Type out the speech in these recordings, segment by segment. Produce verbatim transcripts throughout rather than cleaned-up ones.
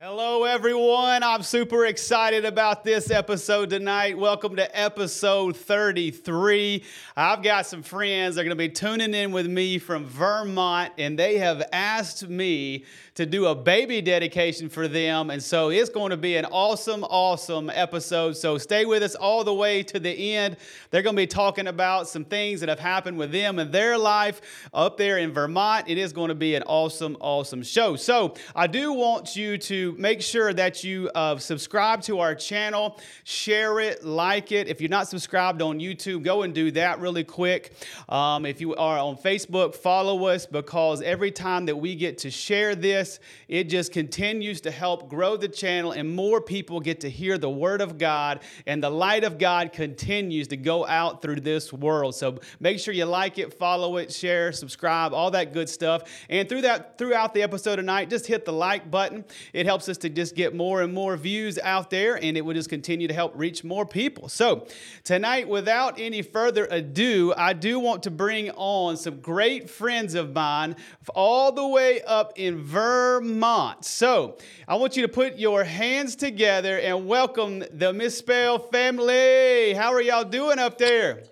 Hello, everyone. I'm super excited about this episode tonight. Welcome to episode thirty-three. I've got some friends that are going to be tuning in with me from Vermont, and they have asked me to do a baby dedication for them. And so it's going to be an awesome, awesome episode. So stay with us all the way to the end. They're going to be talking about some things that have happened with them and their life up there in Vermont. It is going to be an awesome, awesome show. So I do want you to make sure that you uh, subscribe to our channel, share it, like it. If you're not subscribed on YouTube, go and do that really quick. Um, if you are on Facebook, follow us, because every time that we get to share this, it just continues to help grow the channel and more people get to hear the Word of God, and the light of God continues to go out through this world. So make sure you like it, follow it, share, subscribe, all that good stuff. And through that, throughout the episode tonight, just hit the like button. It helps us to just get more and more views out there, and it will just continue to help reach more people. So tonight, without any further ado, I do want to bring on some great friends of mine all the way up in Vermont. So I want you to put your hands together and welcome the Mispell family. How are y'all doing up there?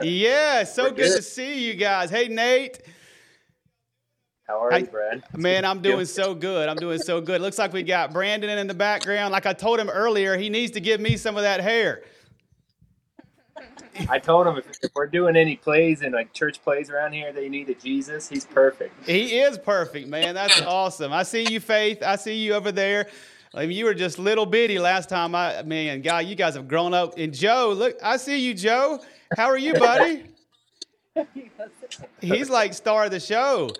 Yeah, so good. good to see you guys. Hey, Nate. How are you, Brad? Man, I'm doing so good. I'm doing so good. Looks like we got Brandon in the background. Like I told him earlier, he needs to give me some of that hair. I told him if, if we're doing any plays and like church plays around here, they need a Jesus. He's perfect. He is perfect, man. That's awesome. I see you, Faith. I see you over there. I mean, you were just little bitty last time. I man, God, you guys have grown up. And Joe, look, I see you, Joe. How are you, buddy? He's like star of the show.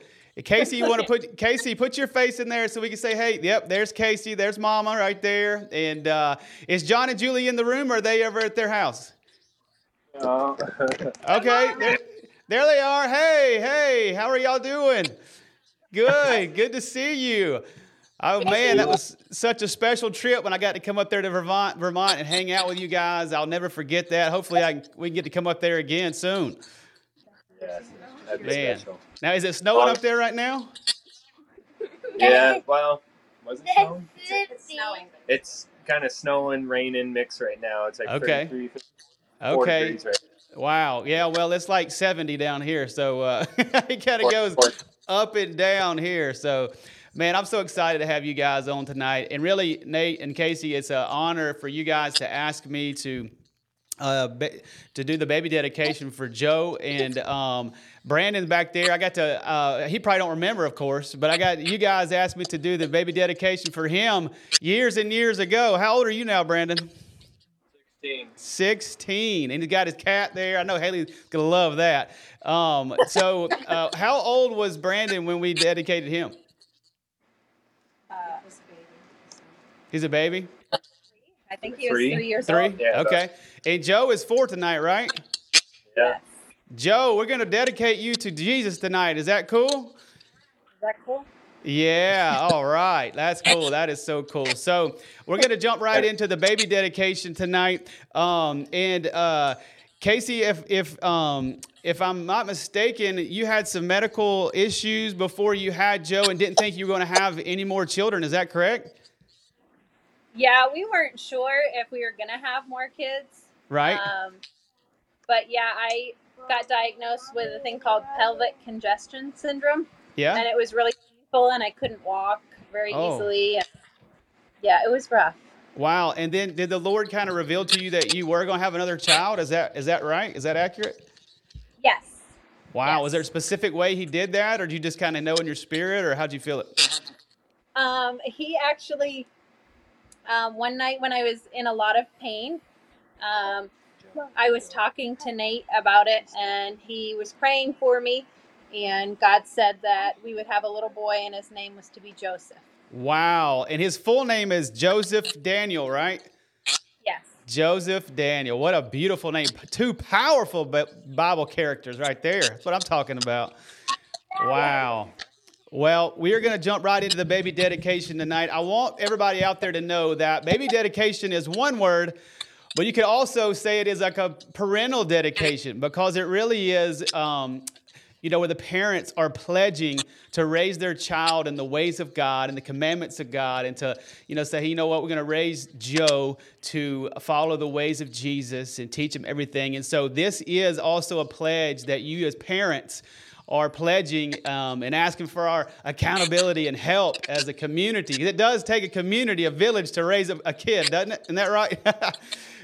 Casey, you want to put Casey, put your face in there so we can say, hey, yep, there's Casey, there's Mama right there. And uh, is John and Julie in the room, or are they ever at their house? Uh, okay, there, there they are. Hey, hey, how are y'all doing? Good, good to see you. Oh, man, that was such a special trip when I got to come up there to Vermont, Vermont and hang out with you guys. I'll never forget that. Hopefully I can, we can get to come up there again soon. Yes. That'd be Man. Special. Now, is it snowing oh. up there right now? Yeah, well, was it snowing? It's snowing. It's kind of snowing, raining mix right now. It's like okay. thirty-three, thirty-four okay. degrees right now. Wow. Yeah, well, it's like seventy down here, so uh, it kind of goes four. up and down here. So, man, I'm so excited to have you guys on tonight. And really, Nate and Casey, it's an honor for you guys to ask me to Uh, to do the baby dedication for Joe and um, Brandon back there. I got to, uh, he probably don't remember, of course, but I got, you guys asked me to do the baby dedication for him years and years ago. How old are you now, Brandon? sixteen. sixteen. And he got his cat there. I know Haley's going to love that. Um, so uh, how old was Brandon when we dedicated him? Uh, he was a baby. He's a baby? I think he was three, three years three? old. Yeah, okay. And Joe is four tonight, right? Yeah. Joe, we're going to dedicate you to Jesus tonight. Is that cool? Is that cool? Yeah. All right. That's cool. That is so cool. So we're going to jump right into the baby dedication tonight. Um, and uh, Casey, if if um, if I'm not mistaken, you had some medical issues before you had Joe and didn't think you were going to have any more children. Is that correct? Yeah, we weren't sure if we were going to have more kids. Right. Um, but yeah, I got diagnosed with a thing called pelvic congestion syndrome. Yeah. And it was really painful, and I couldn't walk very oh. easily. Yeah, it was rough. Wow. And then did the Lord kind of reveal to you that you were going to have another child? Is that is that right? Is that accurate? Yes. Wow. Yes. Was there a specific way he did that, or did you just kind of know in your spirit, or how'd you feel it? Um, he actually... Um, one night when I was in a lot of pain, um, I was talking to Nate about it, and he was praying for me, and God said that we would have a little boy, and his name was to be Joseph. Wow. And his full name is Joseph Daniel, right? Yes. Joseph Daniel. What a beautiful name. Two powerful Bible characters right there. That's what I'm talking about. Wow. Well, we are going to jump right into the baby dedication tonight. I want everybody out there to know that baby dedication is one word, but you could also say it is like a parental dedication, because it really is um, You know, where the parents are pledging to raise their child in the ways of God and the commandments of God, and to, you know, say, hey, you know what, we're going to raise Joe to follow the ways of Jesus and teach him everything. And so this is also a pledge that you as parents are pledging um, and asking for our accountability and help as a community. It does take a community, a village, to raise a, a kid, doesn't it? Isn't that right?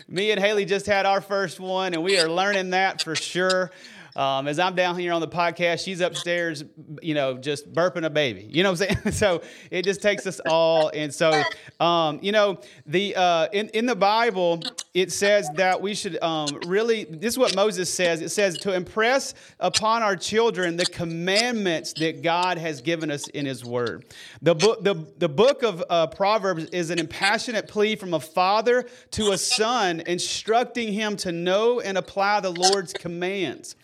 Me and Haley just had our first one, and we are learning that for sure. Um, as I'm down here on the podcast, she's upstairs, you know, just burping a baby. You know what I'm saying? So it just takes us all. And so, um, you know, the uh, in, in the Bible, it says that we should um, really, this is what Moses says. It says to impress upon our children the commandments that God has given us in his word. The book, the, the book of uh, Proverbs is an impassionate plea from a father to a son, instructing him to know and apply the Lord's commands.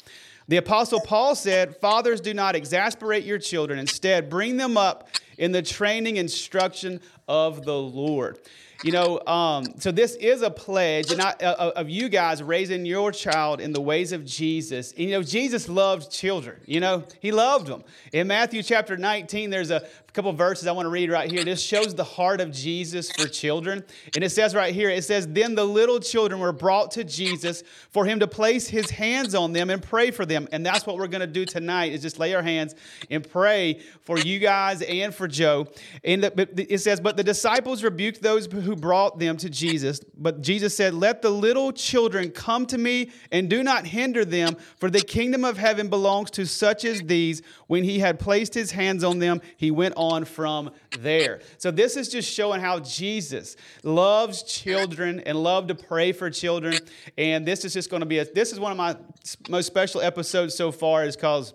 The Apostle Paul said, "Fathers, do not exasperate your children. Instead, bring them up in the training instruction of the Lord." You know, um, so this is a pledge and I, uh, of you guys raising your child in the ways of Jesus. And, you know, Jesus loved children. You know, he loved them. In Matthew chapter nineteen, there's a couple verses I want to read right here. This shows the heart of Jesus for children. And it says right here, it says, "Then the little children were brought to Jesus for him to place his hands on them and pray for them." And that's what we're going to do tonight, is just lay our hands and pray for you guys and for Joe. And it says, "But the disciples rebuked those who who brought them to Jesus. But Jesus said, 'Let the little children come to me and do not hinder them, for the kingdom of heaven belongs to such as these.' When he had placed his hands on them, he went on from there." So this is just showing how Jesus loves children and loved to pray for children. And this is just going to be, a, this is one of my most special episodes so far, is because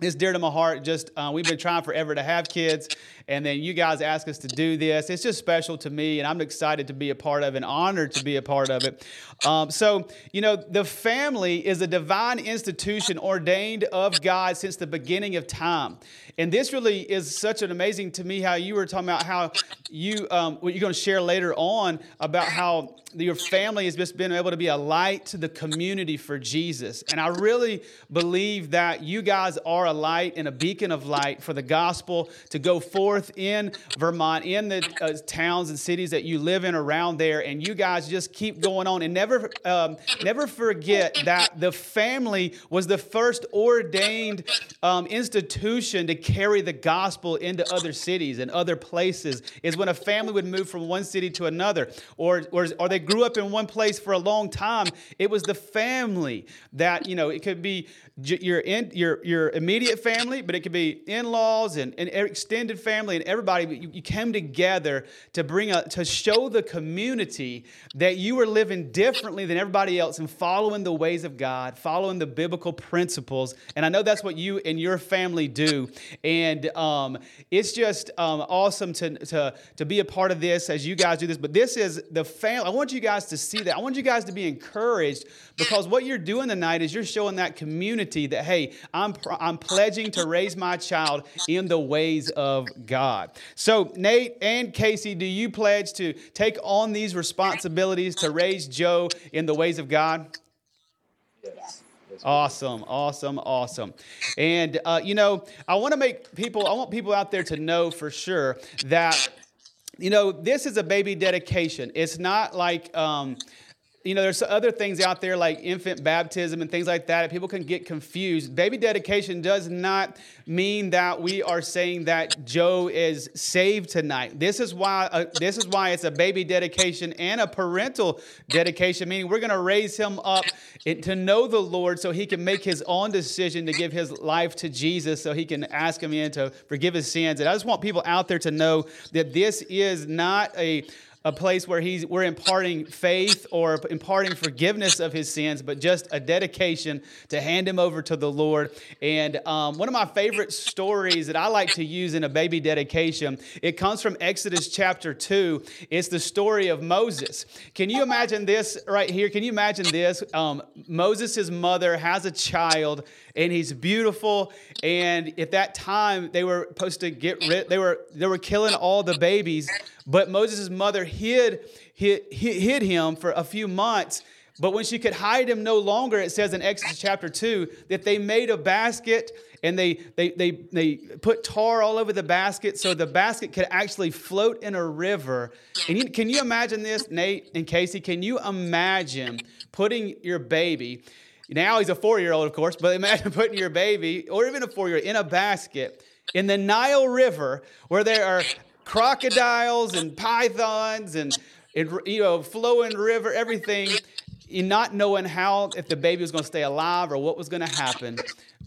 it's dear to my heart. Just uh, we've been trying forever to have kids, and then you guys ask us to do this. It's just special to me, and I'm excited to be a part of it and honored to be a part of it. Um, so, you know, the family is a divine institution ordained of God since the beginning of time. And this really is such an amazing to me how you were talking about how you, um, what you're going to share later on about how your family has just been able to be a light to the community for Jesus. And I really believe that you guys are a light and a beacon of light for the gospel to go forward in Vermont, in the uh, towns and cities that you live in around there, and you guys just keep going on, and never, um, never forget that the family was the first ordained um, institution to carry the gospel into other cities and other places. Is when a family would move from one city to another, or, or or they grew up in one place for a long time. It was the family that, you know, it could be your in, your your immediate family, but it could be in-laws and, and extended family. Family and everybody, you, you came together to bring a, to show the community that you were living differently than everybody else and following the ways of God, following the biblical principles. And I know that's what you and your family do. And um, it's just um, awesome to, to to be a part of this as you guys do this. But this is the family. I want you guys to see that. I want you guys to be encouraged, because what you're doing tonight is you're showing that community that, hey, I'm I'm pledging to raise my child in the ways of God. God. So, Nate and Casey, do you pledge to take on these responsibilities to raise Joe in the ways of God? Yes. Awesome, awesome, awesome. And, uh, you know, I want to make people, I want people out there to know for sure that, you know, this is a baby dedication. It's not like, um, you know, there's other things out there like infant baptism and things like that. People can get confused. Baby dedication does not mean that we are saying that Joe is saved tonight. This is why uh, this is why it's a baby dedication and a parental dedication, meaning we're going to raise him up to know the Lord so he can make his own decision to give his life to Jesus, so he can ask him in to forgive his sins. And I just want people out there to know that this is not a... a place where he's we're imparting faith or imparting forgiveness of his sins, but just a dedication to hand him over to the Lord. And um, one of my favorite stories that I like to use in a baby dedication, it comes from Exodus chapter two. It's the story of Moses. Can you imagine this right here? Can you imagine this? Um, Moses' mother has a child, and he's beautiful. And at that time, they were supposed to get rid. They were they were killing all the babies. But Moses' mother hid, hid hid him for a few months But when she could hide him no longer, it says in Exodus chapter two that they made a basket and they they they they put tar all over the basket so the basket could actually float in a river. And you, can you imagine this, Nate and Casey? Can you imagine putting your baby? Now he's a four-year-old, of course, but imagine putting your baby or even a four-year-old in a basket in the Nile River where there are crocodiles and pythons and, and you know, flowing river, everything, and not knowing how, if the baby was going to stay alive or what was going to happen.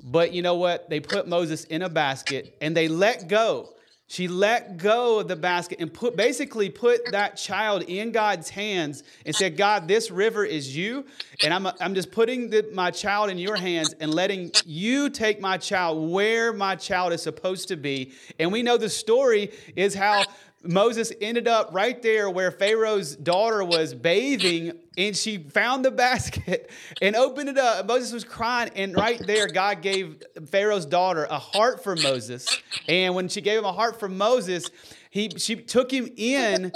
But you know what? They put Moses in a basket and they let go. She let go of the basket and put basically put that child in God's hands and said, God, this river is you, and I'm I'm just putting the, my child in your hands and letting you take my child where my child is supposed to be. And we know the story is how Moses ended up right there where Pharaoh's daughter was bathing, and she found the basket and opened it up. Moses was crying, and right there, God gave Pharaoh's daughter a heart for Moses. And when she gave him a heart for Moses, he she took him in,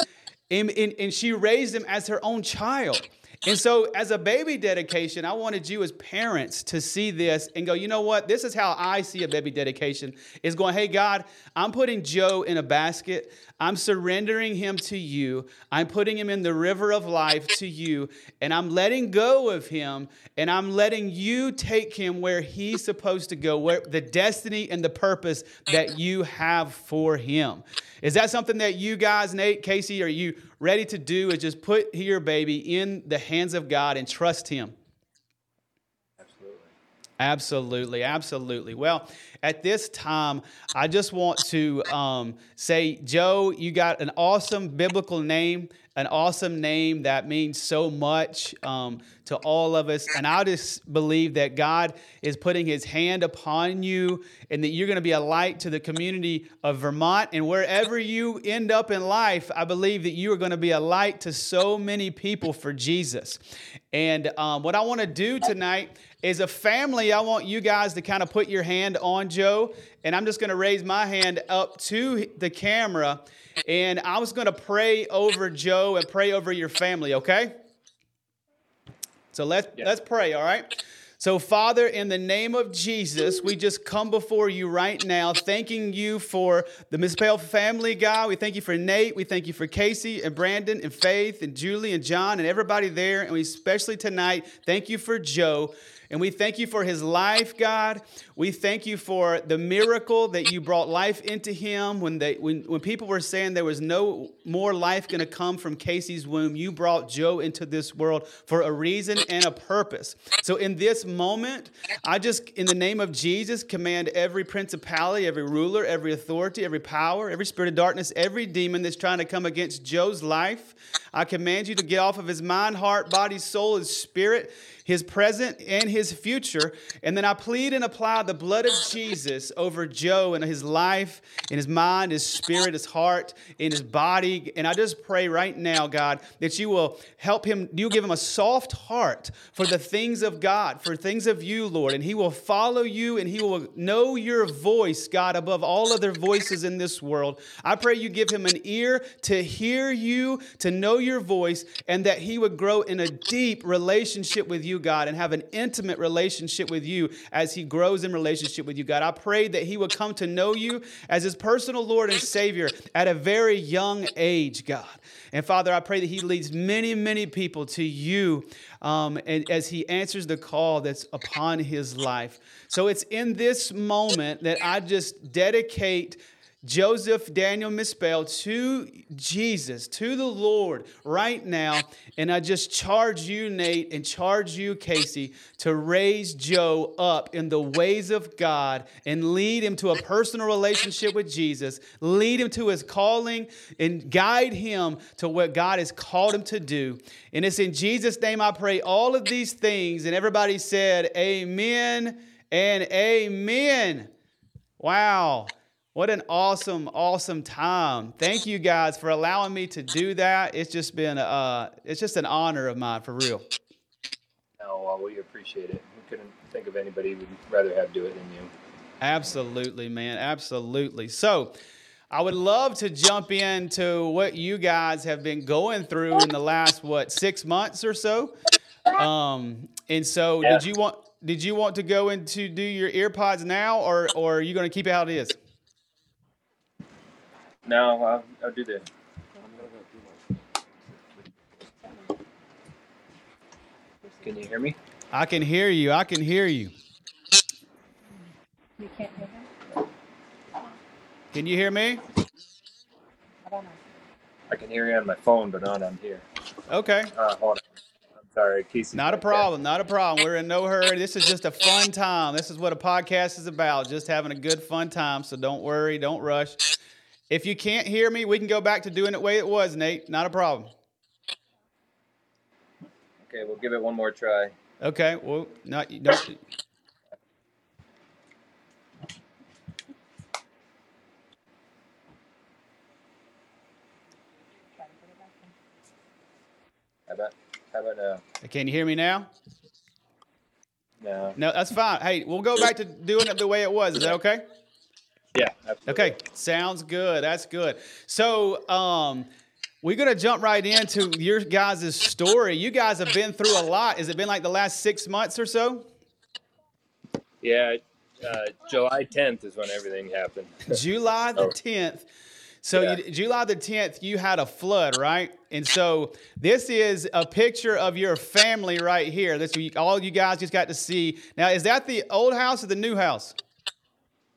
and, and, and she raised him as her own child. And so as a baby dedication, I wanted you as parents to see this and go, you know what? This is how I see a baby dedication is going, hey, God, I'm putting Joe in a basket. I'm surrendering him to you. I'm putting him in the river of life to you, and I'm letting go of him, and I'm letting you take him where he's supposed to go, where the destiny and the purpose that you have for him. Is that something that you guys, Nate, Casey, are you ready to do, is just put your baby in the hands of God and trust him? Absolutely. Absolutely, absolutely. Well, at this time, I just want to um, say, Joe, you got an awesome biblical name, an awesome name that means so much um, to all of us. And I just believe that God is putting his hand upon you and that you're going to be a light to the community of Vermont. And wherever you end up in life, I believe that you are going to be a light to so many people for Jesus. And um, what I want to do tonight is a family. I want you guys to kind of put your hand on Joe. And I'm just going to raise my hand up to the camera, and I was going to pray over Joe and pray over your family, okay? So let's yeah. let's pray, all right? So, Father, in the name of Jesus, we just come before you right now, thanking you for the Mispell family, God. We thank you for Nate. We thank you for Casey and Brandon and Faith and Julie and John and everybody there. And we especially tonight, thank you for Joe. And we thank you for his life, God. We thank you for the miracle that you brought life into him. When they, when, when people were saying there was no more life going to come from Casey's womb, you brought Joe into this world for a reason and a purpose. So in this moment, I just, in the name of Jesus, command every principality, every ruler, every authority, every power, every spirit of darkness, every demon that's trying to come against Joe's life. I command you to get off of his mind, heart, body, soul, and spirit, his present and his future. And then I plead and apply the blood of Jesus over Joe and his life, and his mind, his spirit, his heart, and his body. And I just pray right now, God, that you will help him, you give him a soft heart for the things of God, for things of you, Lord. And he will follow you, and he will know your voice, God, above all other voices in this world. I pray you give him an ear to hear you, to know your voice, and that he would grow in a deep relationship with you, God, and have an intimate relationship with you as he grows in relationship with you, God. I pray that he would come to know you as his personal Lord and Savior at a very young age, God. And Father, I pray that he leads many, many people to you um, and as he answers the call that's upon his life. So it's in this moment that I just dedicate Joseph Daniel Mispell to Jesus, to the Lord right now. And I just charge you, Nate, and charge you, Casey, to raise Joe up in the ways of God and lead him to a personal relationship with Jesus, lead him to his calling, and guide him to what God has called him to do. And it's in Jesus' name I pray all of these things. And everybody said, amen and amen. Wow. What an awesome, awesome time. Thank you guys for allowing me to do that. It's just been, uh, it's just an honor of mine, for real. Oh, well, we appreciate it. We couldn't think of anybody we'd rather have do it than you. Absolutely, man. Absolutely. So I would love to jump into what you guys have been going through in the last, what, six months or so? Um, and so yeah. did you want did you want to go into do your earpods now, or, or are you going to keep it how it is? No, I'll, I'll do that. Can you hear me? I can hear you. I can hear you. You can't hear him? Can you hear me? I don't know. I can hear you on my phone, but not on here. Okay. Uh, hold on. I'm sorry. Casey's not a problem. Not a problem. We're in no hurry. This is just a fun time. This is what a podcast is about, just having a good, fun time. So don't worry. Don't rush. If you can't hear me, we can go back to doing it the way it was, Nate. Not a problem. Okay, we'll give it one more try. Okay, well, not you don't. How about, how about now? Can you hear me now? No. No, that's fine. Hey, we'll go back to doing it the way it was. Is that okay? Yeah. Absolutely. Okay, sounds good. That's good. So, um, we're going to jump right into your guys' story. You guys have been through a lot. Has it been like the last six months or so? Yeah, uh, July tenth is when everything happened. July the oh. tenth. So yeah. you, July the tenth, you had a flood, right? And so this is a picture of your family right here. This all you guys just got to see. Now, is that the old house or the new house?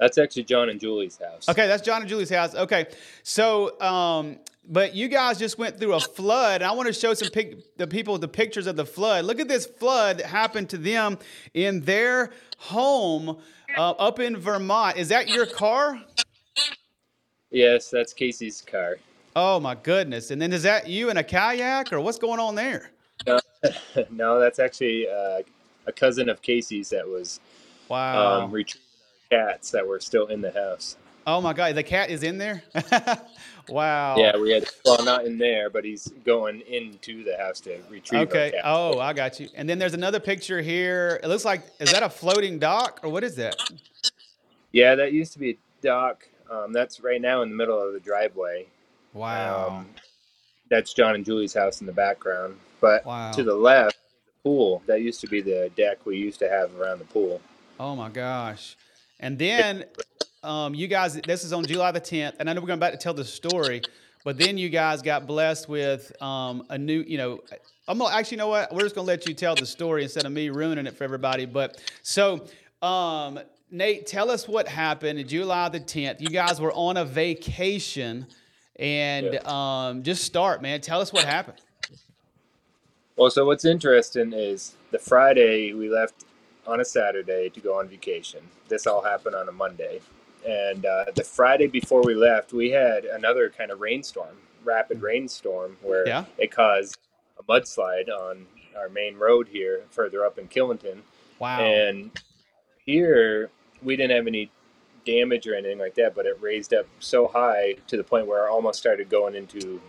That's actually John and Julie's house. Okay, that's John and Julie's house. Okay, so... Um, But you guys just went through a flood. I want to show some pic- the people the pictures of the flood. Look at this flood that happened to them in their home uh, up in Vermont. Is that your car? Yes, that's Casey's car. Oh, my goodness. And then is that you in a kayak, or what's going on there? No, no that's actually uh, a cousin of Casey's that was wow. um, retrieving our cats that were still in the house. Oh, my God. The cat is in there? Wow. Yeah, we had, well, not in there, but he's going into the house to retrieve okay. our cat. Oh, I got you. And then there's another picture here. It looks like, is that a floating dock, or what is that? Yeah, that used to be a dock. Um, that's right now in the middle of the driveway. Wow. Um, that's John and Julie's house in the background. But wow. to the left, the pool. That used to be the deck we used to have around the pool. Oh, my gosh. And then... Um, you guys, this is on July the tenth, and I know we're going back to tell the story, but then you guys got blessed with um, a new, you know, I'm gonna, actually, you know what? We're just going to let you tell the story instead of me ruining it for everybody. But so, um, Nate, tell us what happened on July the tenth. You guys were on a vacation, and yeah. um, just start, man. Tell us what happened. Well, so what's interesting is the Friday we left on a Saturday to go on vacation. This all happened on a Monday. And uh, the Friday before we left, we had another kind of rainstorm, rapid rainstorm, where yeah. it caused a mudslide on our main road here, further up in Killington. Wow. And here, we didn't have any damage or anything like that, but it raised up so high to the point where I almost started going into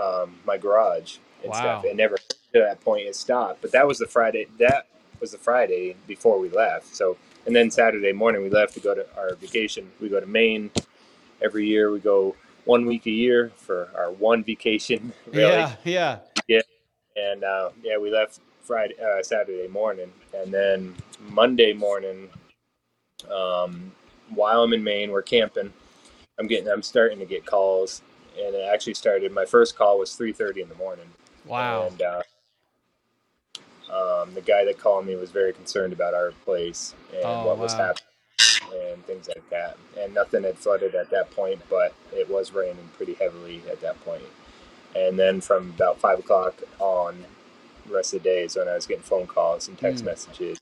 um, my garage and wow. stuff. It never, to that point, it stopped. But that was the Friday, that was the Friday before we left, so... And then Saturday morning, we left to go to our vacation. We go to Maine every year. We go one week a year for our one vacation. Really. Yeah, yeah. Yeah. And, uh, yeah, we left Friday, uh, Saturday morning. And then Monday morning, um, while I'm in Maine, we're camping. I'm getting, I'm starting to get calls. And it actually started, my first call was three thirty in the morning. Wow. And, uh, Um, the guy that called me was very concerned about our place and oh, what wow. was happening and things like that. And nothing had flooded at that point, but it was raining pretty heavily at that point. And then from about five o'clock on, the rest of the day is when I was getting phone calls and text mm. messages,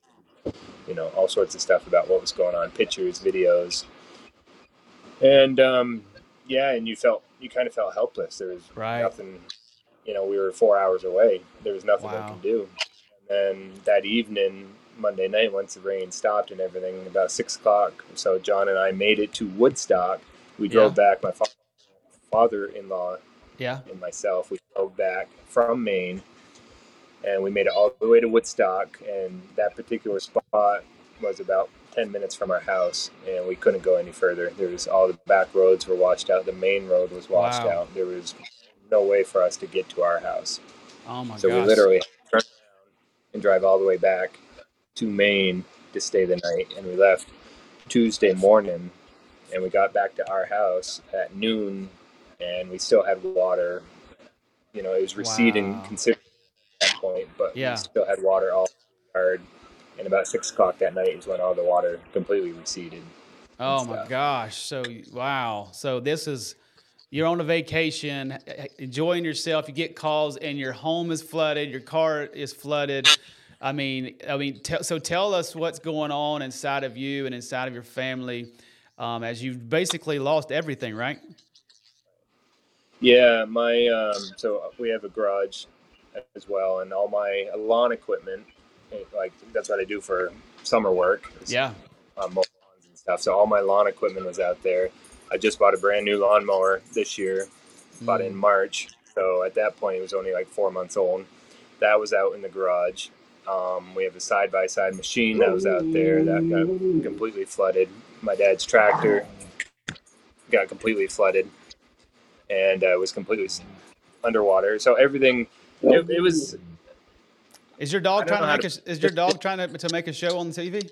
you know, all sorts of stuff about what was going on, pictures, videos. And, um, yeah, and you felt, you kind of felt helpless. There was right. nothing, you know, we were four hours away. There was nothing wow. I could do. And that evening, Monday night, once the rain stopped and everything, about six o'clock or so, John and I made it to Woodstock. We drove yeah. back, my fa- father-in-law yeah. and myself. We drove back from Maine, and we made it all the way to Woodstock. And that particular spot was about ten minutes from our house, and we couldn't go any further. There was all the back roads were washed out. The main road was washed wow. out. There was no way for us to get to our house. Oh, my gosh. So we literally... and drive all the way back to Maine to stay the night. And we left Tuesday morning, and we got back to our house at noon, and we still had water. You know, it was receding wow. considerably at that point, but yeah. we still had water all hard. And about six o'clock that night is when all the water completely receded. Oh my gosh. So, wow. So this is, you're on a vacation, enjoying yourself. You get calls and your home is flooded. Your car is flooded. I mean, I mean, t- so tell us what's going on inside of you and inside of your family, um, as you've basically lost everything, right? Yeah, my, um, so we have a garage as well, and all my lawn equipment, like that's what I do for summer work. Yeah. Um, mowing lawns and stuff. So all my lawn equipment was out there. I just bought a brand new lawnmower this year, mm. bought it in March. So at that point, it was only like four months old. That was out in the garage. Um, we have a side-by-side machine that was out there that got completely flooded. My dad's tractor got completely flooded and uh, was completely underwater. So everything, it, it was. Is your dog trying to make to, a, Is your dog trying to, to make a show on the T V?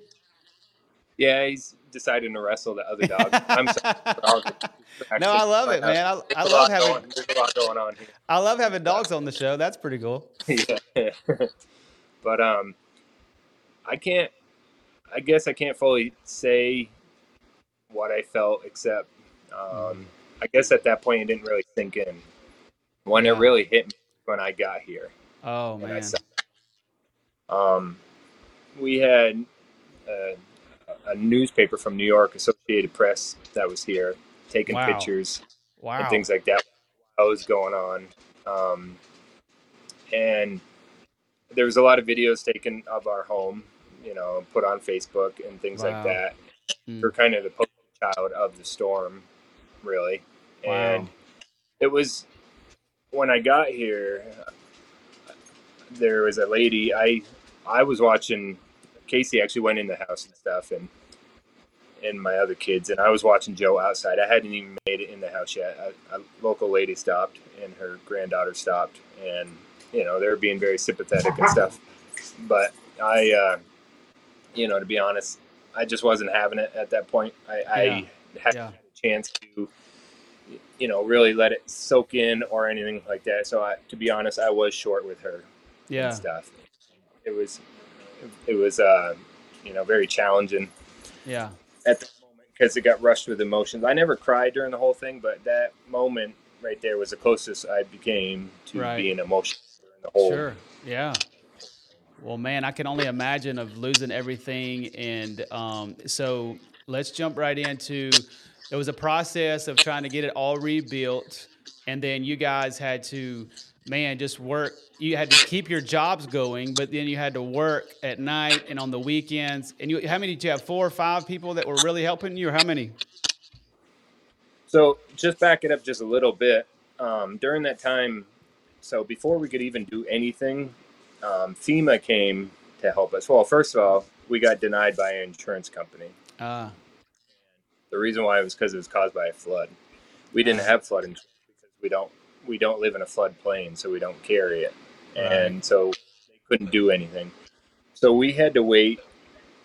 Yeah, he's deciding to wrestle the other dog. I'm sorry. No, I love it, man. I, I love having. Going, there's a lot going on here. I love having dogs on the show. That's pretty cool. Yeah. But um, I can't, I guess I can't fully say what I felt, except um, I guess at that point it didn't really sink in. When yeah. it really hit me when I got here. Oh, man. I saw, um, we had a, a newspaper from New York, Associated Press, that was here, taking wow. pictures wow. and things like that. What was going on? Um, and... There was a lot of videos taken of our home, you know, put on Facebook and things wow. like that. Mm. We're kind of the poster child of the storm, really. Wow. And it was, when I got here, there was a lady, I I was watching, Casey actually went in the house and stuff, and and my other kids, and I was watching Joe outside. I hadn't even made it in the house yet. A, a local lady stopped, and her granddaughter stopped, and... You know, they were being very sympathetic and stuff. But I, uh, you know, to be honest, I just wasn't having it at that point. I, yeah. I hadn't yeah. had a chance to, you know, really let it soak in or anything like that. So, I, to be honest, I was short with her yeah. and stuff. It was, it was, uh, you know, very challenging yeah. at the moment because it got rushed with emotions. I never cried during the whole thing, but that moment right there was the closest I became to right. being emotional. Old. Sure. Yeah. Well, man, I can only imagine of losing everything. And um, so let's jump right into, there was a process of trying to get it all rebuilt. And then you guys had to, man, just work. You had to keep your jobs going, but then you had to work at night and on the weekends. And you, how many did you have? Four or five people that were really helping you, or how many? So just back it up just a little bit. Um, during that time, so before we could even do anything, um, FEMA came to help us. Well, first of all, we got denied by an insurance company. Uh, the reason why was because it was caused by a flood. We didn't have flood insurance because we don't we don't live in a floodplain, so we don't carry it. And right. so they couldn't do anything. So we had to wait.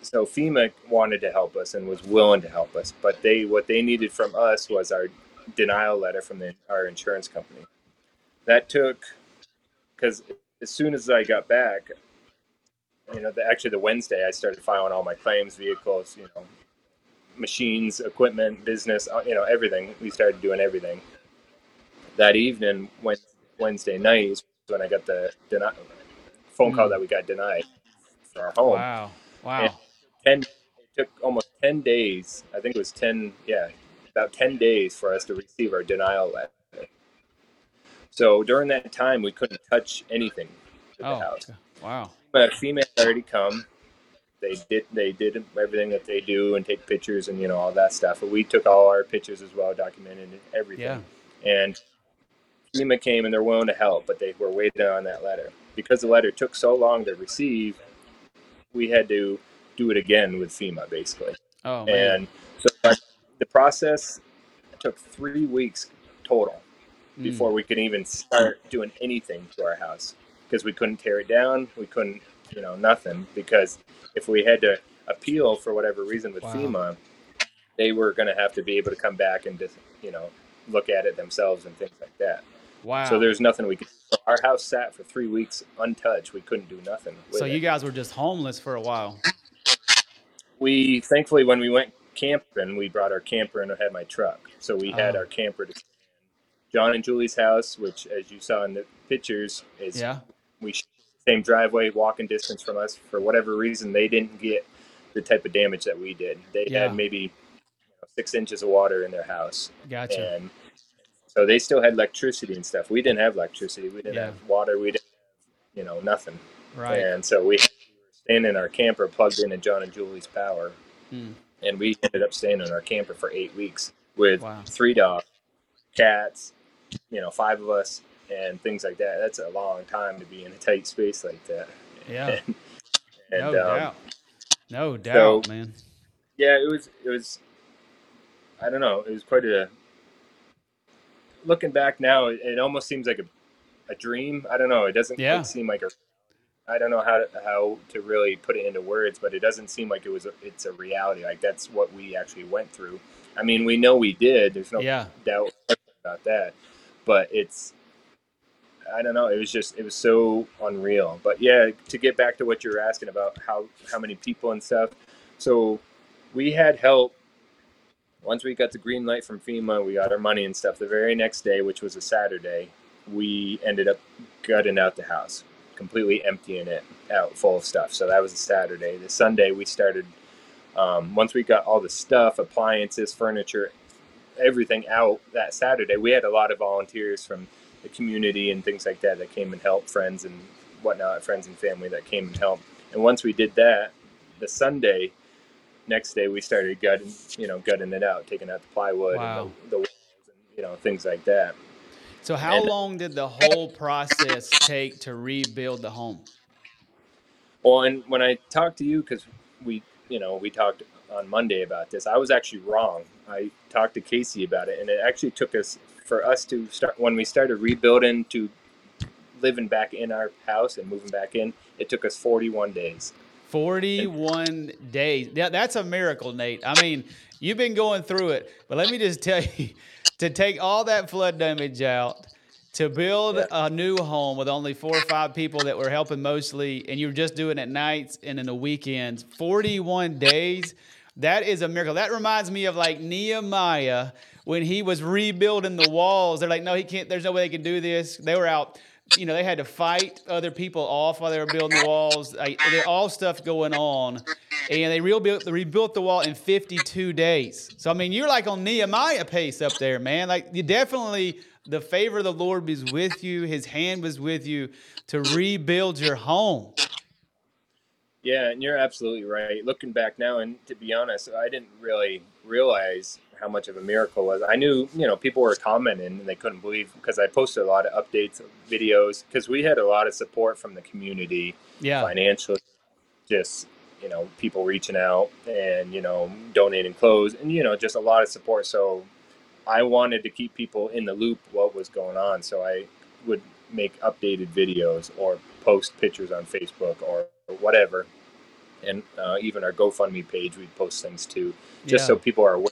So FEMA wanted to help us and was willing to help us, but they what they needed from us was our denial letter from the, our insurance company. That took, because as soon as I got back, you know, the, actually the Wednesday I started filing all my claims, vehicles, you know, machines, equipment, business, you know, everything. We started doing everything. That evening, when, Wednesday night, is when I got the deni- phone call mm. that we got denied for our home. Wow, wow. And ten, it took almost ten days. I think it was ten, yeah, about ten days for us to receive our denial letter. So during that time, we couldn't touch anything to the oh, house. Wow. But FEMA had already come. They did They did everything that they do and take pictures and, you know, all that stuff. But we took all our pictures as well, documented everything. Yeah. And FEMA came and they're willing to help, but they were waiting on that letter. Because the letter took so long to receive, we had to do it again with FEMA, basically. Oh, man. And so the process took three weeks total. Before we could even start doing anything to our house, because we couldn't tear it down, we couldn't you know, nothing, because if we had to appeal for whatever reason with wow. FEMA, they were going to have to be able to come back and just, you know, look at it themselves and things like that. Wow. So there's nothing we could. So our house sat for three weeks untouched. We couldn't do nothing with So you it. guys were just homeless for a while. We thankfully, when we went camping, we brought our camper and I had my truck. So we oh. had our camper to John and Julie's house, which, as you saw in the pictures, is yeah. we same driveway, walking distance from us. For whatever reason, they didn't get the type of damage that we did. They yeah. had maybe you know, six inches of water in their house. Gotcha. And so they still had electricity and stuff. We didn't have electricity. We didn't yeah. have water. We didn't have, you know, nothing. Right. And so we, we were staying in our camper, plugged in to John and Julie's power. Hmm. And we ended up staying in our camper for eight weeks with wow. three dogs, cats, you know, five of us, and things like that. That's a long time to be in a tight space like that. Yeah. And, and, no um, doubt. No doubt, so, man. Yeah, it was, it was, I don't know. It was quite a, looking back now, it, it almost seems like a, a dream. I don't know. It doesn't yeah. it seem like a, I don't know how to, how to really put it into words, but it doesn't seem like it was, a, it's a reality. Like that's what we actually went through. I mean, we know we did. There's no yeah. doubt about that, but it's, I don't know. It was just, it was so unreal. But yeah, to get back to what you were asking about how, how many people and stuff. So we had help. Once we got the green light from FEMA, we got our money and stuff. The very next day, which was a Saturday, we ended up gutting out the house, completely emptying it out full of stuff. So that was a Saturday. The Sunday we started, um, once we got all the stuff, appliances, furniture, everything out that Saturday, we had a lot of volunteers from the community and things like that that came and helped, friends and whatnot, friends and family that came and helped. And once we did that, the Sunday next day we started gutting, you know, gutting it out, taking out the plywood wow. and the, the walls and, you know, things like that. So how and, long did the whole process take to rebuild the home? Well, and when I talked to you, because we, you know, we talked on Monday about this, I was actually wrong. I talked to Casey about it, and it actually took us, for us to start, when we started rebuilding to living back in our house and moving back in, it took us forty-one days. forty-one days. Yeah, that's a miracle, Nate. I mean, you've been going through it, but let me just tell you, to take all that flood damage out, to build yeah. a new home with only four or five people that were helping mostly, and you were just doing it at nights and in the weekends, forty-one days. That is a miracle. That reminds me of like Nehemiah when he was rebuilding the walls. They're like, no, he can't. There's no way they can do this. They were out, you know, they had to fight other people off while they were building the walls. Like, they're all stuff going on. And they rebuilt, they rebuilt the wall in fifty-two days. So, I mean, you're like on Nehemiah pace up there, man. Like, you definitely, the favor of the Lord was with you. His hand was with you to rebuild your home. Yeah, and you're absolutely right. Looking back now, and to be honest, I didn't really realize how much of a miracle it was. I knew, you know, people were commenting and they couldn't believe, because I posted a lot of updates, videos, because we had a lot of support from the community, yeah, financially, just, you know, people reaching out and, you know, donating clothes and, you know, just a lot of support. So I wanted to keep people in the loop what was going on. So I would make updated videos or post pictures on Facebook or whatever. And uh, even our GoFundMe page, we post things too, just yeah. so people are aware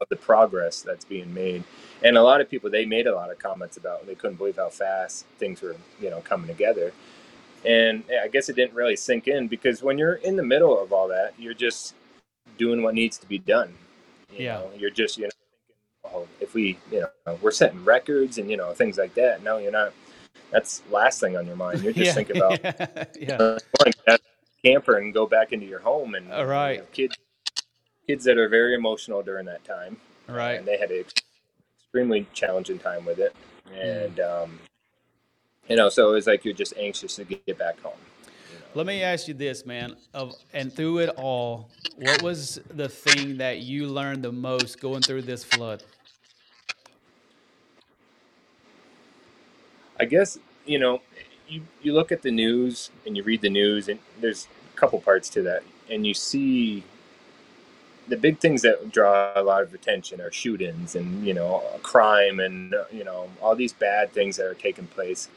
of the progress that's being made. And a lot of people, they made a lot of comments about, they couldn't believe how fast things were, you know, coming together. And I guess it didn't really sink in, because when you're in the middle of all that, you're just doing what needs to be done. You yeah. know, you're just, you know, thinking, oh, if we, you know, we're setting records and, you know, things like that. No, you're not. That's last thing on your mind. You're just yeah, thinking about yeah, yeah. Uh, camper and go back into your home and all right. you know, kids, kids that are very emotional during that time. All right. And they had an extremely challenging time with it. And, mm. um, you know, so it was like, you're just anxious to get back home. You know? Let me ask you this, man, of, and through it all, what was the thing that you learned the most going through this flood? I guess, you know, you, you look at the news and you read the news, and there's a couple parts to that. And you see the big things that draw a lot of attention are shootings and, you know, crime and, you know, all these bad things that are taking place.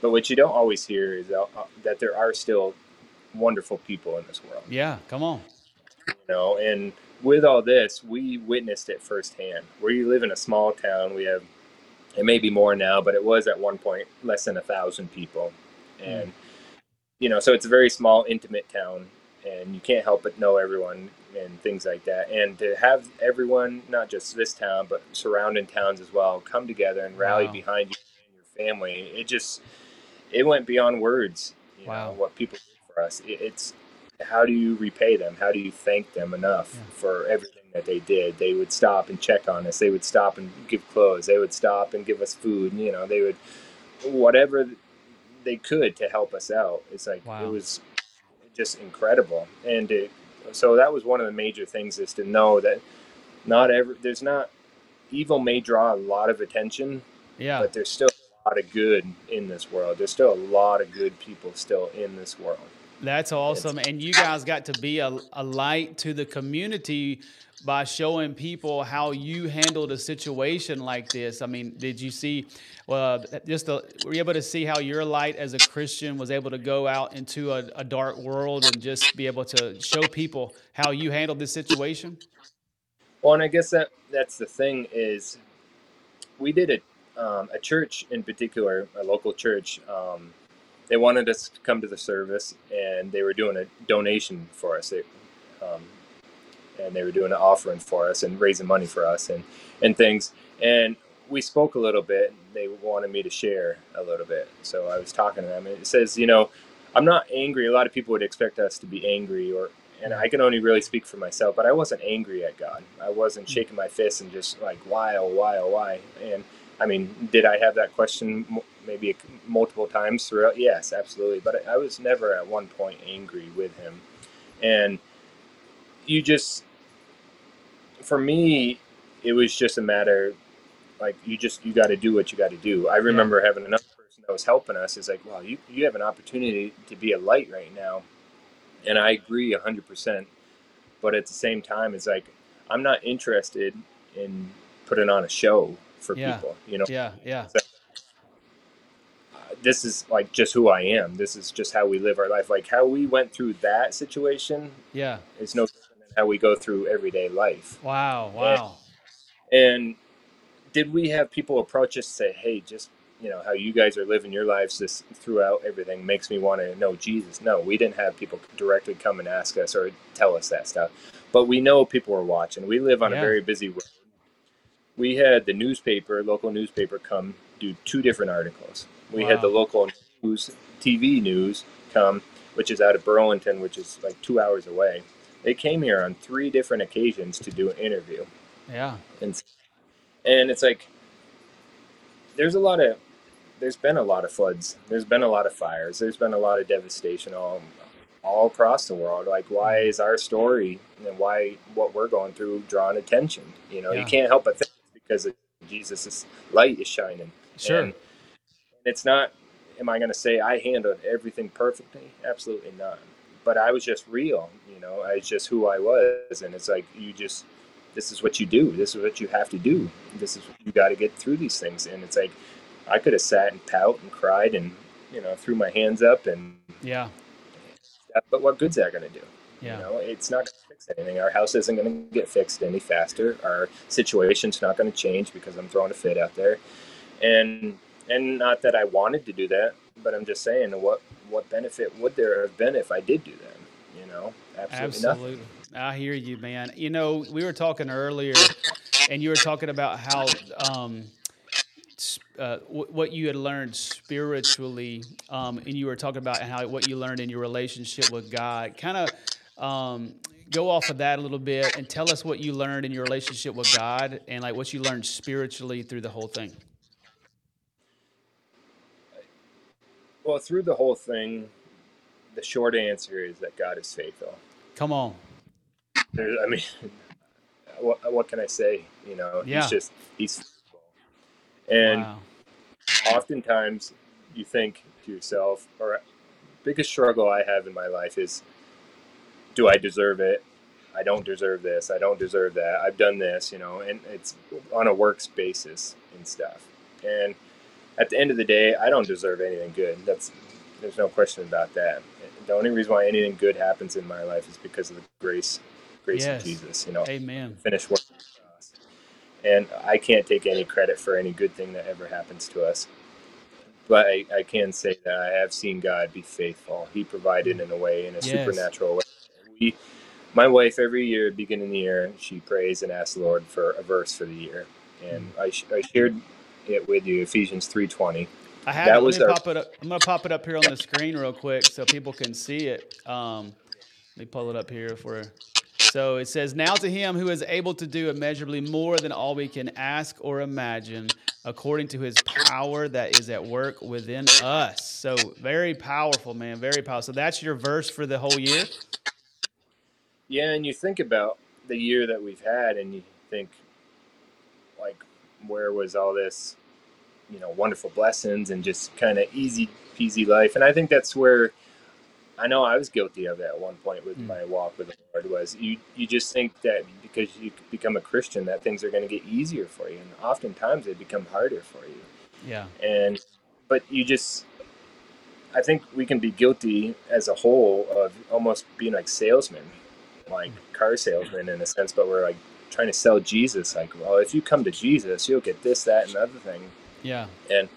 But what you don't always hear is that there are still wonderful people in this world. Yeah, come on. You know, and with all this, we witnessed it firsthand. We live in a small town. We have, it may be more now, but it was at one point less than a thousand people. And, mm. you know, so it's a very small, intimate town, and you can't help but know everyone and things like that. And to have everyone, not just this town, but surrounding towns as well, come together and rally wow. behind you and your family, it just, it went beyond words, you wow. know, what people did for us. It, it's, how do you repay them? How do you thank them enough yeah. for everything that they did? They would stop and check on us. They would stop and give clothes. They would stop and give us food. You know, they would, whatever they could to help us out. It's like, wow. it was just incredible. And it, so that was one of the major things, is to know that not every, there's not, evil may draw a lot of attention, yeah. but there's still a lot of good in this world. There's still a lot of good people still in this world. That's awesome. And you guys got to be a, a light to the community by showing people how you handled a situation like this. I mean, did you see, well, uh, just the, were you able to see how your light as a Christian was able to go out into a, a dark world and just be able to show people how you handled this situation? Well, and I guess that that's the thing, is we did it, um, a church in particular, a local church, um, they wanted us to come to the service, and they were doing a donation for us. They, um, and they were doing an offering for us and raising money for us and, and things. And we spoke a little bit. They wanted me to share a little bit. So I was talking to them. And it says, you know, I'm not angry. A lot of people would expect us to be angry, or, and I can only really speak for myself, but I wasn't angry at God. I wasn't shaking my fist and just like, why, oh, why, oh, why? And I mean, did I have that question maybe multiple times throughout? Yes, absolutely. But I was never at one point angry with him. And you just, for me, it was just a matter, like, you just, you got to do what you got to do. I remember yeah. having another person that was helping us. It's like, wow, you, you have an opportunity to be a light right now. And I agree one hundred percent. But at the same time, it's like, I'm not interested in putting on a show for yeah. people, you know? Yeah, yeah. So, uh, this is like just who I am. This is just how we live our life. Like how we went through that situation. Yeah. It's no different than how we go through everyday life. Wow. Wow. And, and did we have people approach us and say, hey, just, you know, how you guys are living your lives this throughout everything makes me want to know Jesus. No, we didn't have people directly come and ask us or tell us that stuff, but we know people are watching. We live on yeah. a very busy world. We had the newspaper, local newspaper, come do two different articles. We wow. had the local news, T V news come, which is out of Burlington, which is like two hours away. They came here on three different occasions to do an interview. Yeah. And and it's like, there's a lot of, there's been a lot of floods. There's been a lot of fires. There's been a lot of devastation all, all across the world. Like, why is our story and why what we're going through drawing attention? You know, yeah. you can't help but think, because Jesus' light is shining. Sure. And it's not, am I going to say I handled everything perfectly? Absolutely not. But I was just real, you know, I was just who I was. And it's like, you just, this is what you do. This is what you have to do. This is, you got to get through these things. And it's like, I could have sat and pout and cried and, you know, threw my hands up and, yeah. But what good's that going to do? Yeah. You know, it's not going to fix anything. Our house isn't going to get fixed any faster. Our situation's not going to change because I'm throwing a fit out there. And and not that I wanted to do that, but I'm just saying, what what benefit would there have been if I did do that? You know, absolutely, absolutely. nothing. I hear you, man. You know, we were talking earlier, and you were talking about how um, uh, w- what you had learned spiritually, um, and you were talking about how what you learned in your relationship with God. Kind of. Um, go off of that a little bit and tell us what you learned in your relationship with God and like what you learned spiritually through the whole thing. Well, through the whole thing, the short answer is that God is faithful. Come on. There's, I mean, what, what can I say? You know, yeah. he's just, he's faithful. And wow. oftentimes you think to yourself, all right, biggest struggle I have in my life is, do I deserve it? I don't deserve this. I don't deserve that. I've done this, you know, and it's on a works basis and stuff. And at the end of the day, I don't deserve anything good. That's There's no question about that. The only reason why anything good happens in my life is because of the grace, grace yes. of Jesus, you know, Amen. Finish work. And I can't take any credit for any good thing that ever happens to us. But I, I can say that I have seen God be faithful. He provided in a way, in a yes. supernatural way. We, my wife, every year, beginning of the year, she prays and asks the Lord for a verse for the year. And I, I shared it with you, Ephesians three twenty. I have that it. Was Let me our... pop it up. I'm going to pop it up here on the screen real quick so people can see it. Um, let me pull it up here for... So it says, now to him who is able to do immeasurably more than all we can ask or imagine, according to his power that is at work within us. So very powerful, man, very powerful. So that's your verse for the whole year? Yeah, and you think about the year that we've had, and you think, like, where was all this, you know, wonderful blessings and just kind of easy peasy life? And I think that's where... I know I was guilty of that at one point with mm. my walk with the Lord. Was you, you just think that because you become a Christian that things are going to get easier for you, and oftentimes they become harder for you. Yeah. And but you just, I think we can be guilty as a whole of almost being like salesmen, like car salesmen in a sense, but we're like trying to sell Jesus. Like, well, if you come to Jesus, you'll get this, that, and the other thing. Yeah. And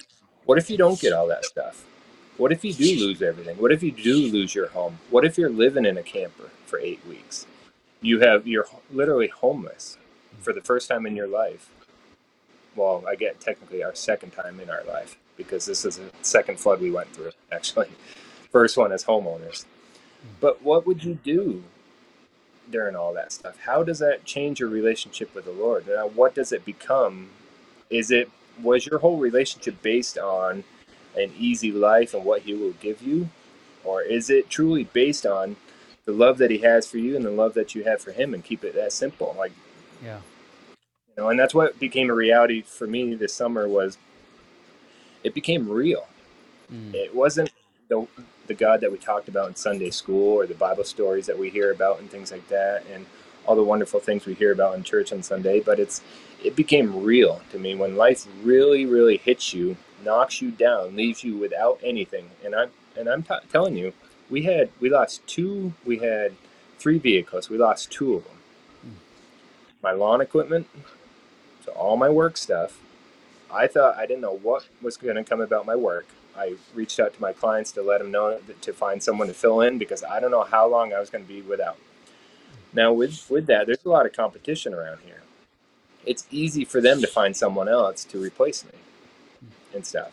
what if you don't get all that stuff? What if you do lose everything? What if you do lose your home? What if you're living in a camper for eight weeks? You have, you're literally homeless for the first time in your life. Well, I get technically our second time in our life, because this is the second flood we went through, actually. First one as homeowners. But what would you do during all that stuff? How does that change your relationship with the Lord? Now, what does it become? Is it, was your whole relationship based on an easy life and what he will give you? Or is it truly based on the love that he has for you and the love that you have for him, and keep it that simple? Like, yeah, you know, and that's what became a reality for me this summer, was it became real. Mm. It wasn't the the God that we talked about in Sunday school or the Bible stories that we hear about and things like that, and all the wonderful things we hear about in church on Sunday, but it's, it became real to me when life really, really hits you, knocks you down, leaves you without anything. And I'm, and I'm t- telling you, we had, we lost two, we had three vehicles. We lost two of them. My lawn equipment, so all my work stuff. I thought, I didn't know what was going to come about my work. I reached out to my clients to let them know that, to find someone to fill in, because I don't know how long I was going to be without. Now, with, with that, there's a lot of competition around here. It's easy for them to find someone else to replace me and stuff.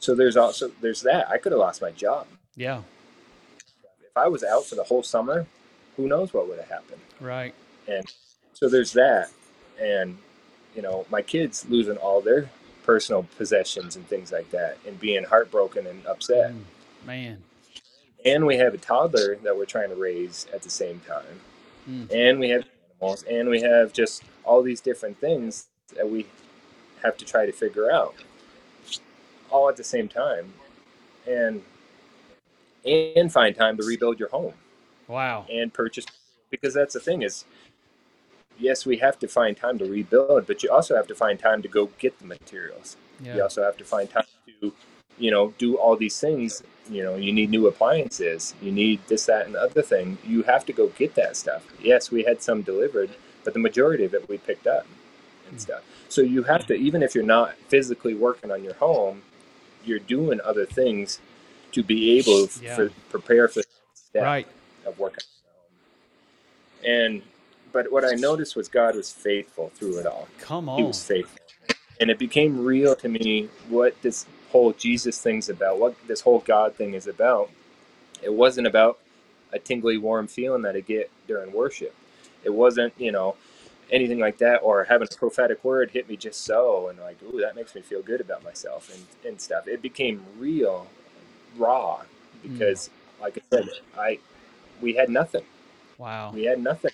So there's also, there's that. I could have lost my job. Yeah. If I was out for the whole summer, who knows what would have happened. Right. And so there's that. And, you know, my kids losing all their personal possessions and things like that, and being heartbroken and upset. Mm, man. And we have a toddler that we're trying to raise at the same time. Mm. And we have animals, and we have just all these different things that we have to try to figure out all at the same time, and and find time to rebuild your home. Wow. And purchase, because that's the thing is, yes, we have to find time to rebuild, but you also have to find time to go get the materials. Yeah. You also have to find time to, you know, do all these things. You know, you need new appliances, you need this, that, and the other thing. You have to go get that stuff. Yes, we had some delivered, but the majority of it we picked up and stuff. So you have to, even if you're not physically working on your home, you're doing other things to be able to yeah. f- prepare for the step right. of working on your home. And, but what I noticed was God was faithful through it all. Come on. He was faithful. And it became real to me what this whole Jesus thing's about, what this whole God thing is about. It wasn't about a tingly, warm feeling that I get during worship. It wasn't, you know, anything like that, or having a prophetic word hit me just so, and like, ooh, that makes me feel good about myself and, and stuff. It became real, raw, because, mm. like I said, I we had nothing. Wow. We had nothing.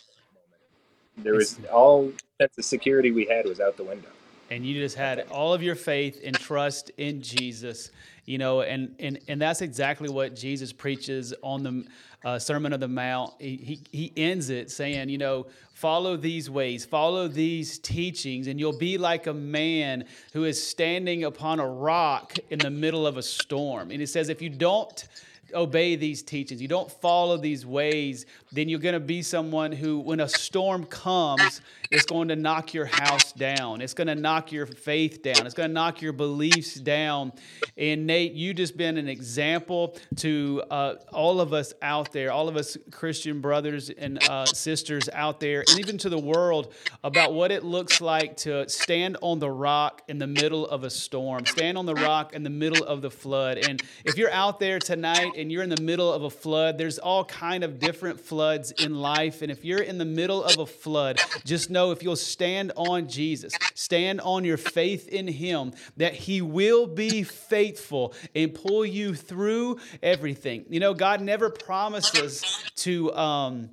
There was all sense of security we had was out the window. And you just had all of your faith and trust in Jesus, you know, and and, and that's exactly what Jesus preaches on the uh, Sermon on the Mount. He, he he ends it saying, you know, follow these ways, follow these teachings, and you'll be like a man who is standing upon a rock in the middle of a storm. And he says, if you don't obey these teachings, you don't follow these ways, then you're going to be someone who, when a storm comes, it's going to knock your house down. It's going to knock your faith down. It's going to knock your beliefs down. And Nate, you just been an example to uh, all of us out there, all of us Christian brothers and uh, sisters out there, and even to the world about what it looks like to stand on the rock in the middle of a storm, stand on the rock in the middle of the flood. And if you're out there tonight and you're in the middle of a flood, there's all kind of different floods in life. And if you're in the middle of a flood, just know if you'll stand on Jesus, stand on your faith in Him, that He will be faithful and pull you through everything. You know, God never promises to um,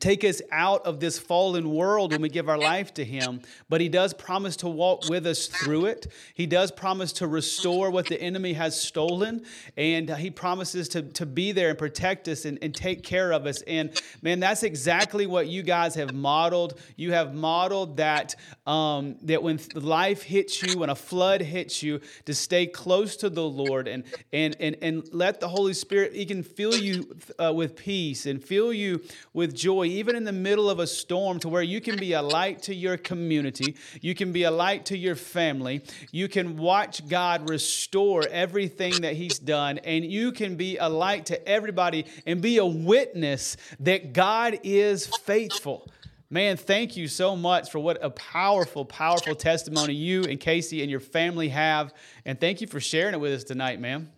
take us out of this fallen world when we give our life to Him, but He does promise to walk with us through it. He does promise to restore what the enemy has stolen, and He promises to, to be there and protect us and, and take care of us. And man, that's exactly what you guys have modeled. You have modeled that um, that when life hits you, when a flood hits you, to stay close to the Lord and and and, and let the Holy Spirit, He can fill you uh, with peace and fill you with joy, even in the middle of a storm, to where you can be a light to your community, you can be a light to your family, you can watch God restore everything that He's done, and you can be a light to everybody and be a witness that God is faithful. Man, thank you so much for what a powerful, powerful testimony you and Casey and your family have, and thank you for sharing it with us tonight, man.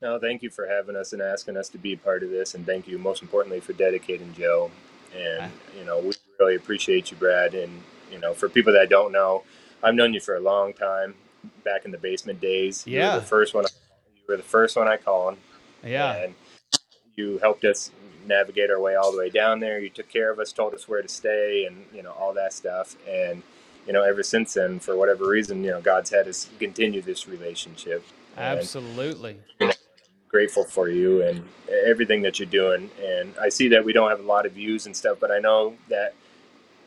No, thank you for having us and asking us to be a part of this, and thank you most importantly for dedicating Joe. And you know, we really appreciate you, Brad. And you know, for people that don't know, I've known you for a long time, back in the basement days. Yeah, you were the first one. You were the first one I called. Yeah, and you helped us navigate our way all the way down there. You took care of us, told us where to stay, and you know all that stuff. And you know, ever since then, for whatever reason, you know, God's had us continue this relationship. Absolutely. And, you know, grateful for you and everything that you're doing. And I see that we don't have a lot of views and stuff, but I know that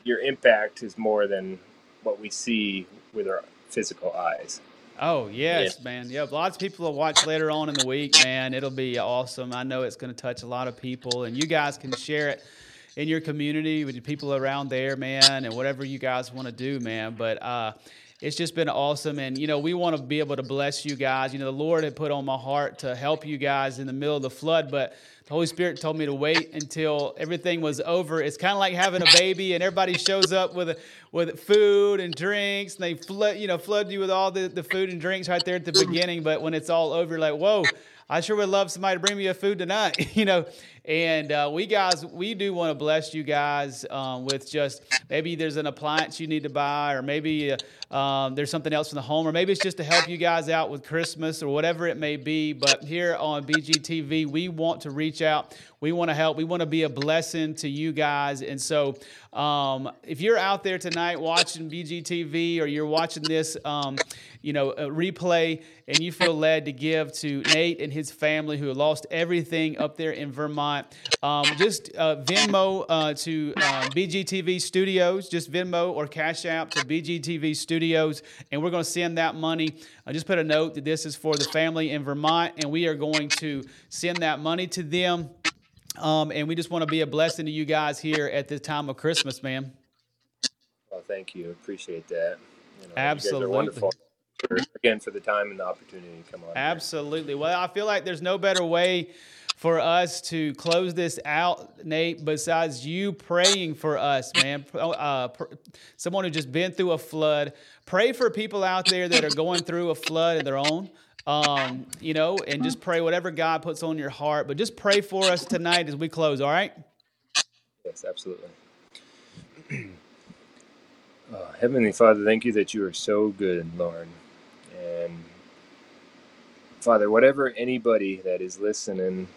your impact is more than what we see with our physical eyes. Oh, yes, yeah. Man. Yeah, lots of people will watch later on in the week, man. It'll be awesome. I know it's going to touch a lot of people, and you guys can share it in your community with the people around there, man, and whatever you guys want to do, man. But, uh, it's just been awesome, and, you know, we want to be able to bless you guys. You know, the Lord had put on my heart to help you guys in the middle of the flood, but the Holy Spirit told me to wait until everything was over. It's kind of like having a baby, and everybody shows up with a, with food and drinks, and they flood, you know, flood you with all the, the food and drinks right there at the beginning, but when it's all over, you're like, whoa, I sure would love somebody to bring me a food tonight, you know. And uh, we guys, we do want to bless you guys um, with just maybe there's an appliance you need to buy, or maybe uh, um, there's something else in the home, or maybe it's just to help you guys out with Christmas or whatever it may be. But here on B G T V, we want to reach out. We want to help. We want to be a blessing to you guys. And so um, if you're out there tonight watching B G T V, or you're watching this, um, you know, replay, and you feel led to give to Nate and his family who lost everything up there in Vermont, Um, just uh, Venmo uh, to uh, B G T V Studios, just Venmo or Cash App to B G T V Studios, and we're going to send that money. I just put a note that this is for the family in Vermont, and we are going to send that money to them, um, and we just want to be a blessing to you guys here at this time of Christmas, man. Well, thank you. Appreciate that. You know, absolutely. You guys are wonderful. Again, for the time and the opportunity to come on. Absolutely. Here. Well, I feel like there's no better way for us to close this out, Nate, besides you praying for us, man. Uh, pr- someone who just been through a flood. Pray for people out there that are going through a flood of their own. Um, you know, and just pray whatever God puts on your heart. But just pray for us tonight as we close, all right? Yes, absolutely. Oh, Heavenly Father, thank you that you are so good, Lord. And Father, whatever anybody that is listening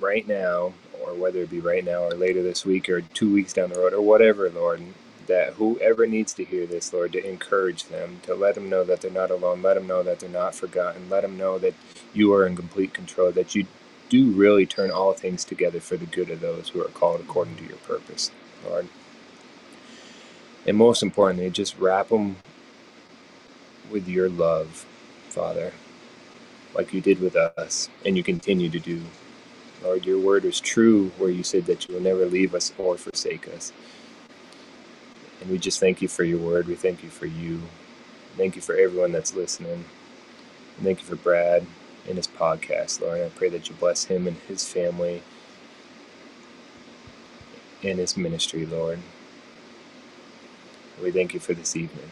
right now, or whether it be right now or later this week or two weeks down the road or whatever, Lord, that whoever needs to hear this, Lord, to encourage them, to let them know that they're not alone, let them know that they're not forgotten, let them know that you are in complete control, that you do really turn all things together for the good of those who are called according to your purpose, Lord. And most importantly, just wrap them with your love, Father. like you did with us and you continue to do. Lord, your word is true where you said that you will never leave us or forsake us. And we just thank you for your word. We thank you for you. Thank you for everyone that's listening. And thank you for Brad and his podcast, Lord. I pray that you bless him and his family and his ministry, Lord. We thank you for this evening.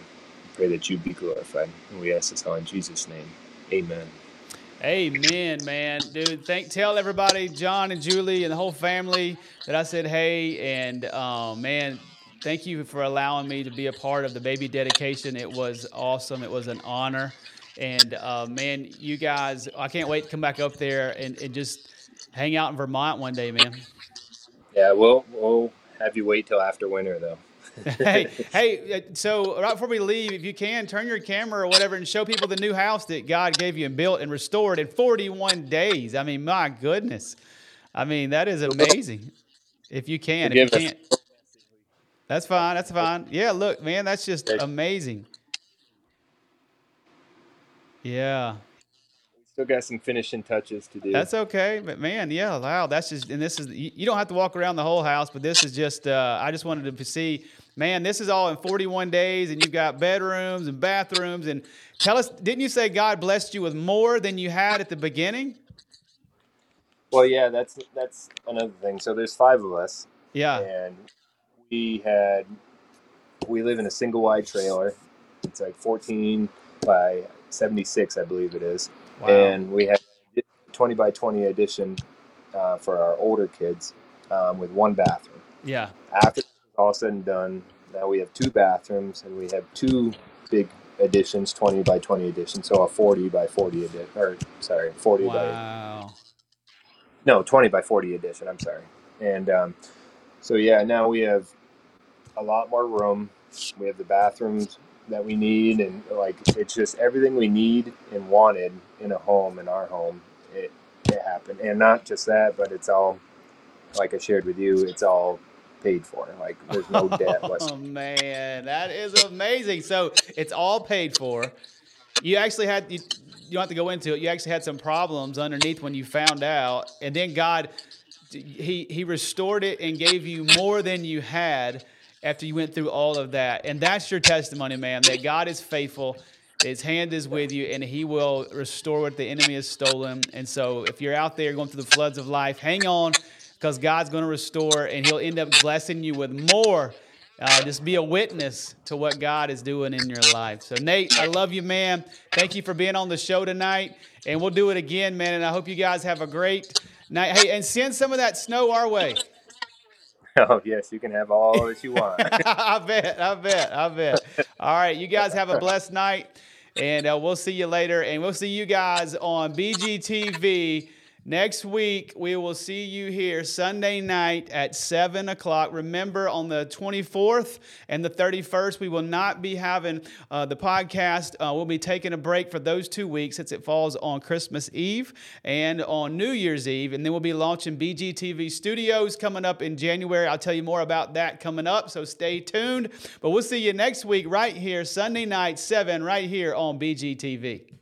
We pray that you be glorified. And we ask this all in Jesus' name. Amen. Amen, man. Dude, thank, tell everybody, John and Julie and the whole family, that I said hey. And, uh, man, thank you for allowing me to be a part of the baby dedication. It was awesome. It was an honor. And, uh, man, you guys, I can't wait to come back up there and, and just hang out in Vermont one day, man. Yeah, we'll, we'll have you wait till after winter, though. hey, hey! So right before we leave, if you can, turn your camera or whatever and show people the new house that God gave you and built and restored in forty-one days. I mean, my goodness. I mean, that is amazing. If you can. If you can't, that's fine. That's fine. Yeah, look, man, that's just amazing. Yeah. Still got some finishing touches to do. That's okay, but man, yeah, wow, that's just, and this is, you don't have to walk around the whole house, but this is just, uh, I just wanted to see, man, this is all in forty-one days, and you've got bedrooms and bathrooms, and tell us, didn't you say God blessed you with more than you had at the beginning? Well, yeah, that's, that's another thing. So there's five of us. Yeah. And we had, we live in a single wide trailer. It's like fourteen by seventy-six, I believe it is. Wow. And we had twenty by twenty addition uh, for our older kids um, with one bathroom. Yeah. After it's all said and done, now we have two bathrooms and we have two big additions, twenty by twenty additions. So a forty by forty addition, or sorry, forty wow. by no twenty by forty addition. I'm sorry. And um, so yeah, now we have a lot more room. We have the bathrooms that we need, and like it's just everything we need and wanted in a home, in our home, it, it happened. And not just that, but it's all, like I shared with you, it's all paid for. Like there's no oh, debt whatsoever. Oh man, that is amazing. So it's all paid for. You actually had, you, you don't have to go into it, you actually had some problems underneath when you found out, and then God, he he restored it and gave you more than you had after you went through all of that. And that's your testimony, man, that God is faithful, his hand is with you, and he will restore what the enemy has stolen. And so if you're out there going through the floods of life, hang on, because God's going to restore, and he'll end up blessing you with more. Uh, just be a witness to what God is doing in your life. So, Nate, I love you, man. Thank you for being on the show tonight, and we'll do it again, man, and I hope you guys have a great night. Hey, and send some of that snow our way. Oh, yes, you can have all that you want. I bet, I bet, I bet. All right, you guys have a blessed night, and uh, we'll see you later. And we'll see you guys on B G T V next week. We will see you here Sunday night at seven o'clock. Remember, on the twenty-fourth and the thirty-first, we will not be having uh, the podcast. Uh, we'll be taking a break for those two weeks since it falls on Christmas Eve and on New Year's Eve. And then we'll be launching B G T V Studios coming up in January. I'll tell you more about that coming up, so stay tuned. But we'll see you next week right here, Sunday night, seven, right here on B G T V.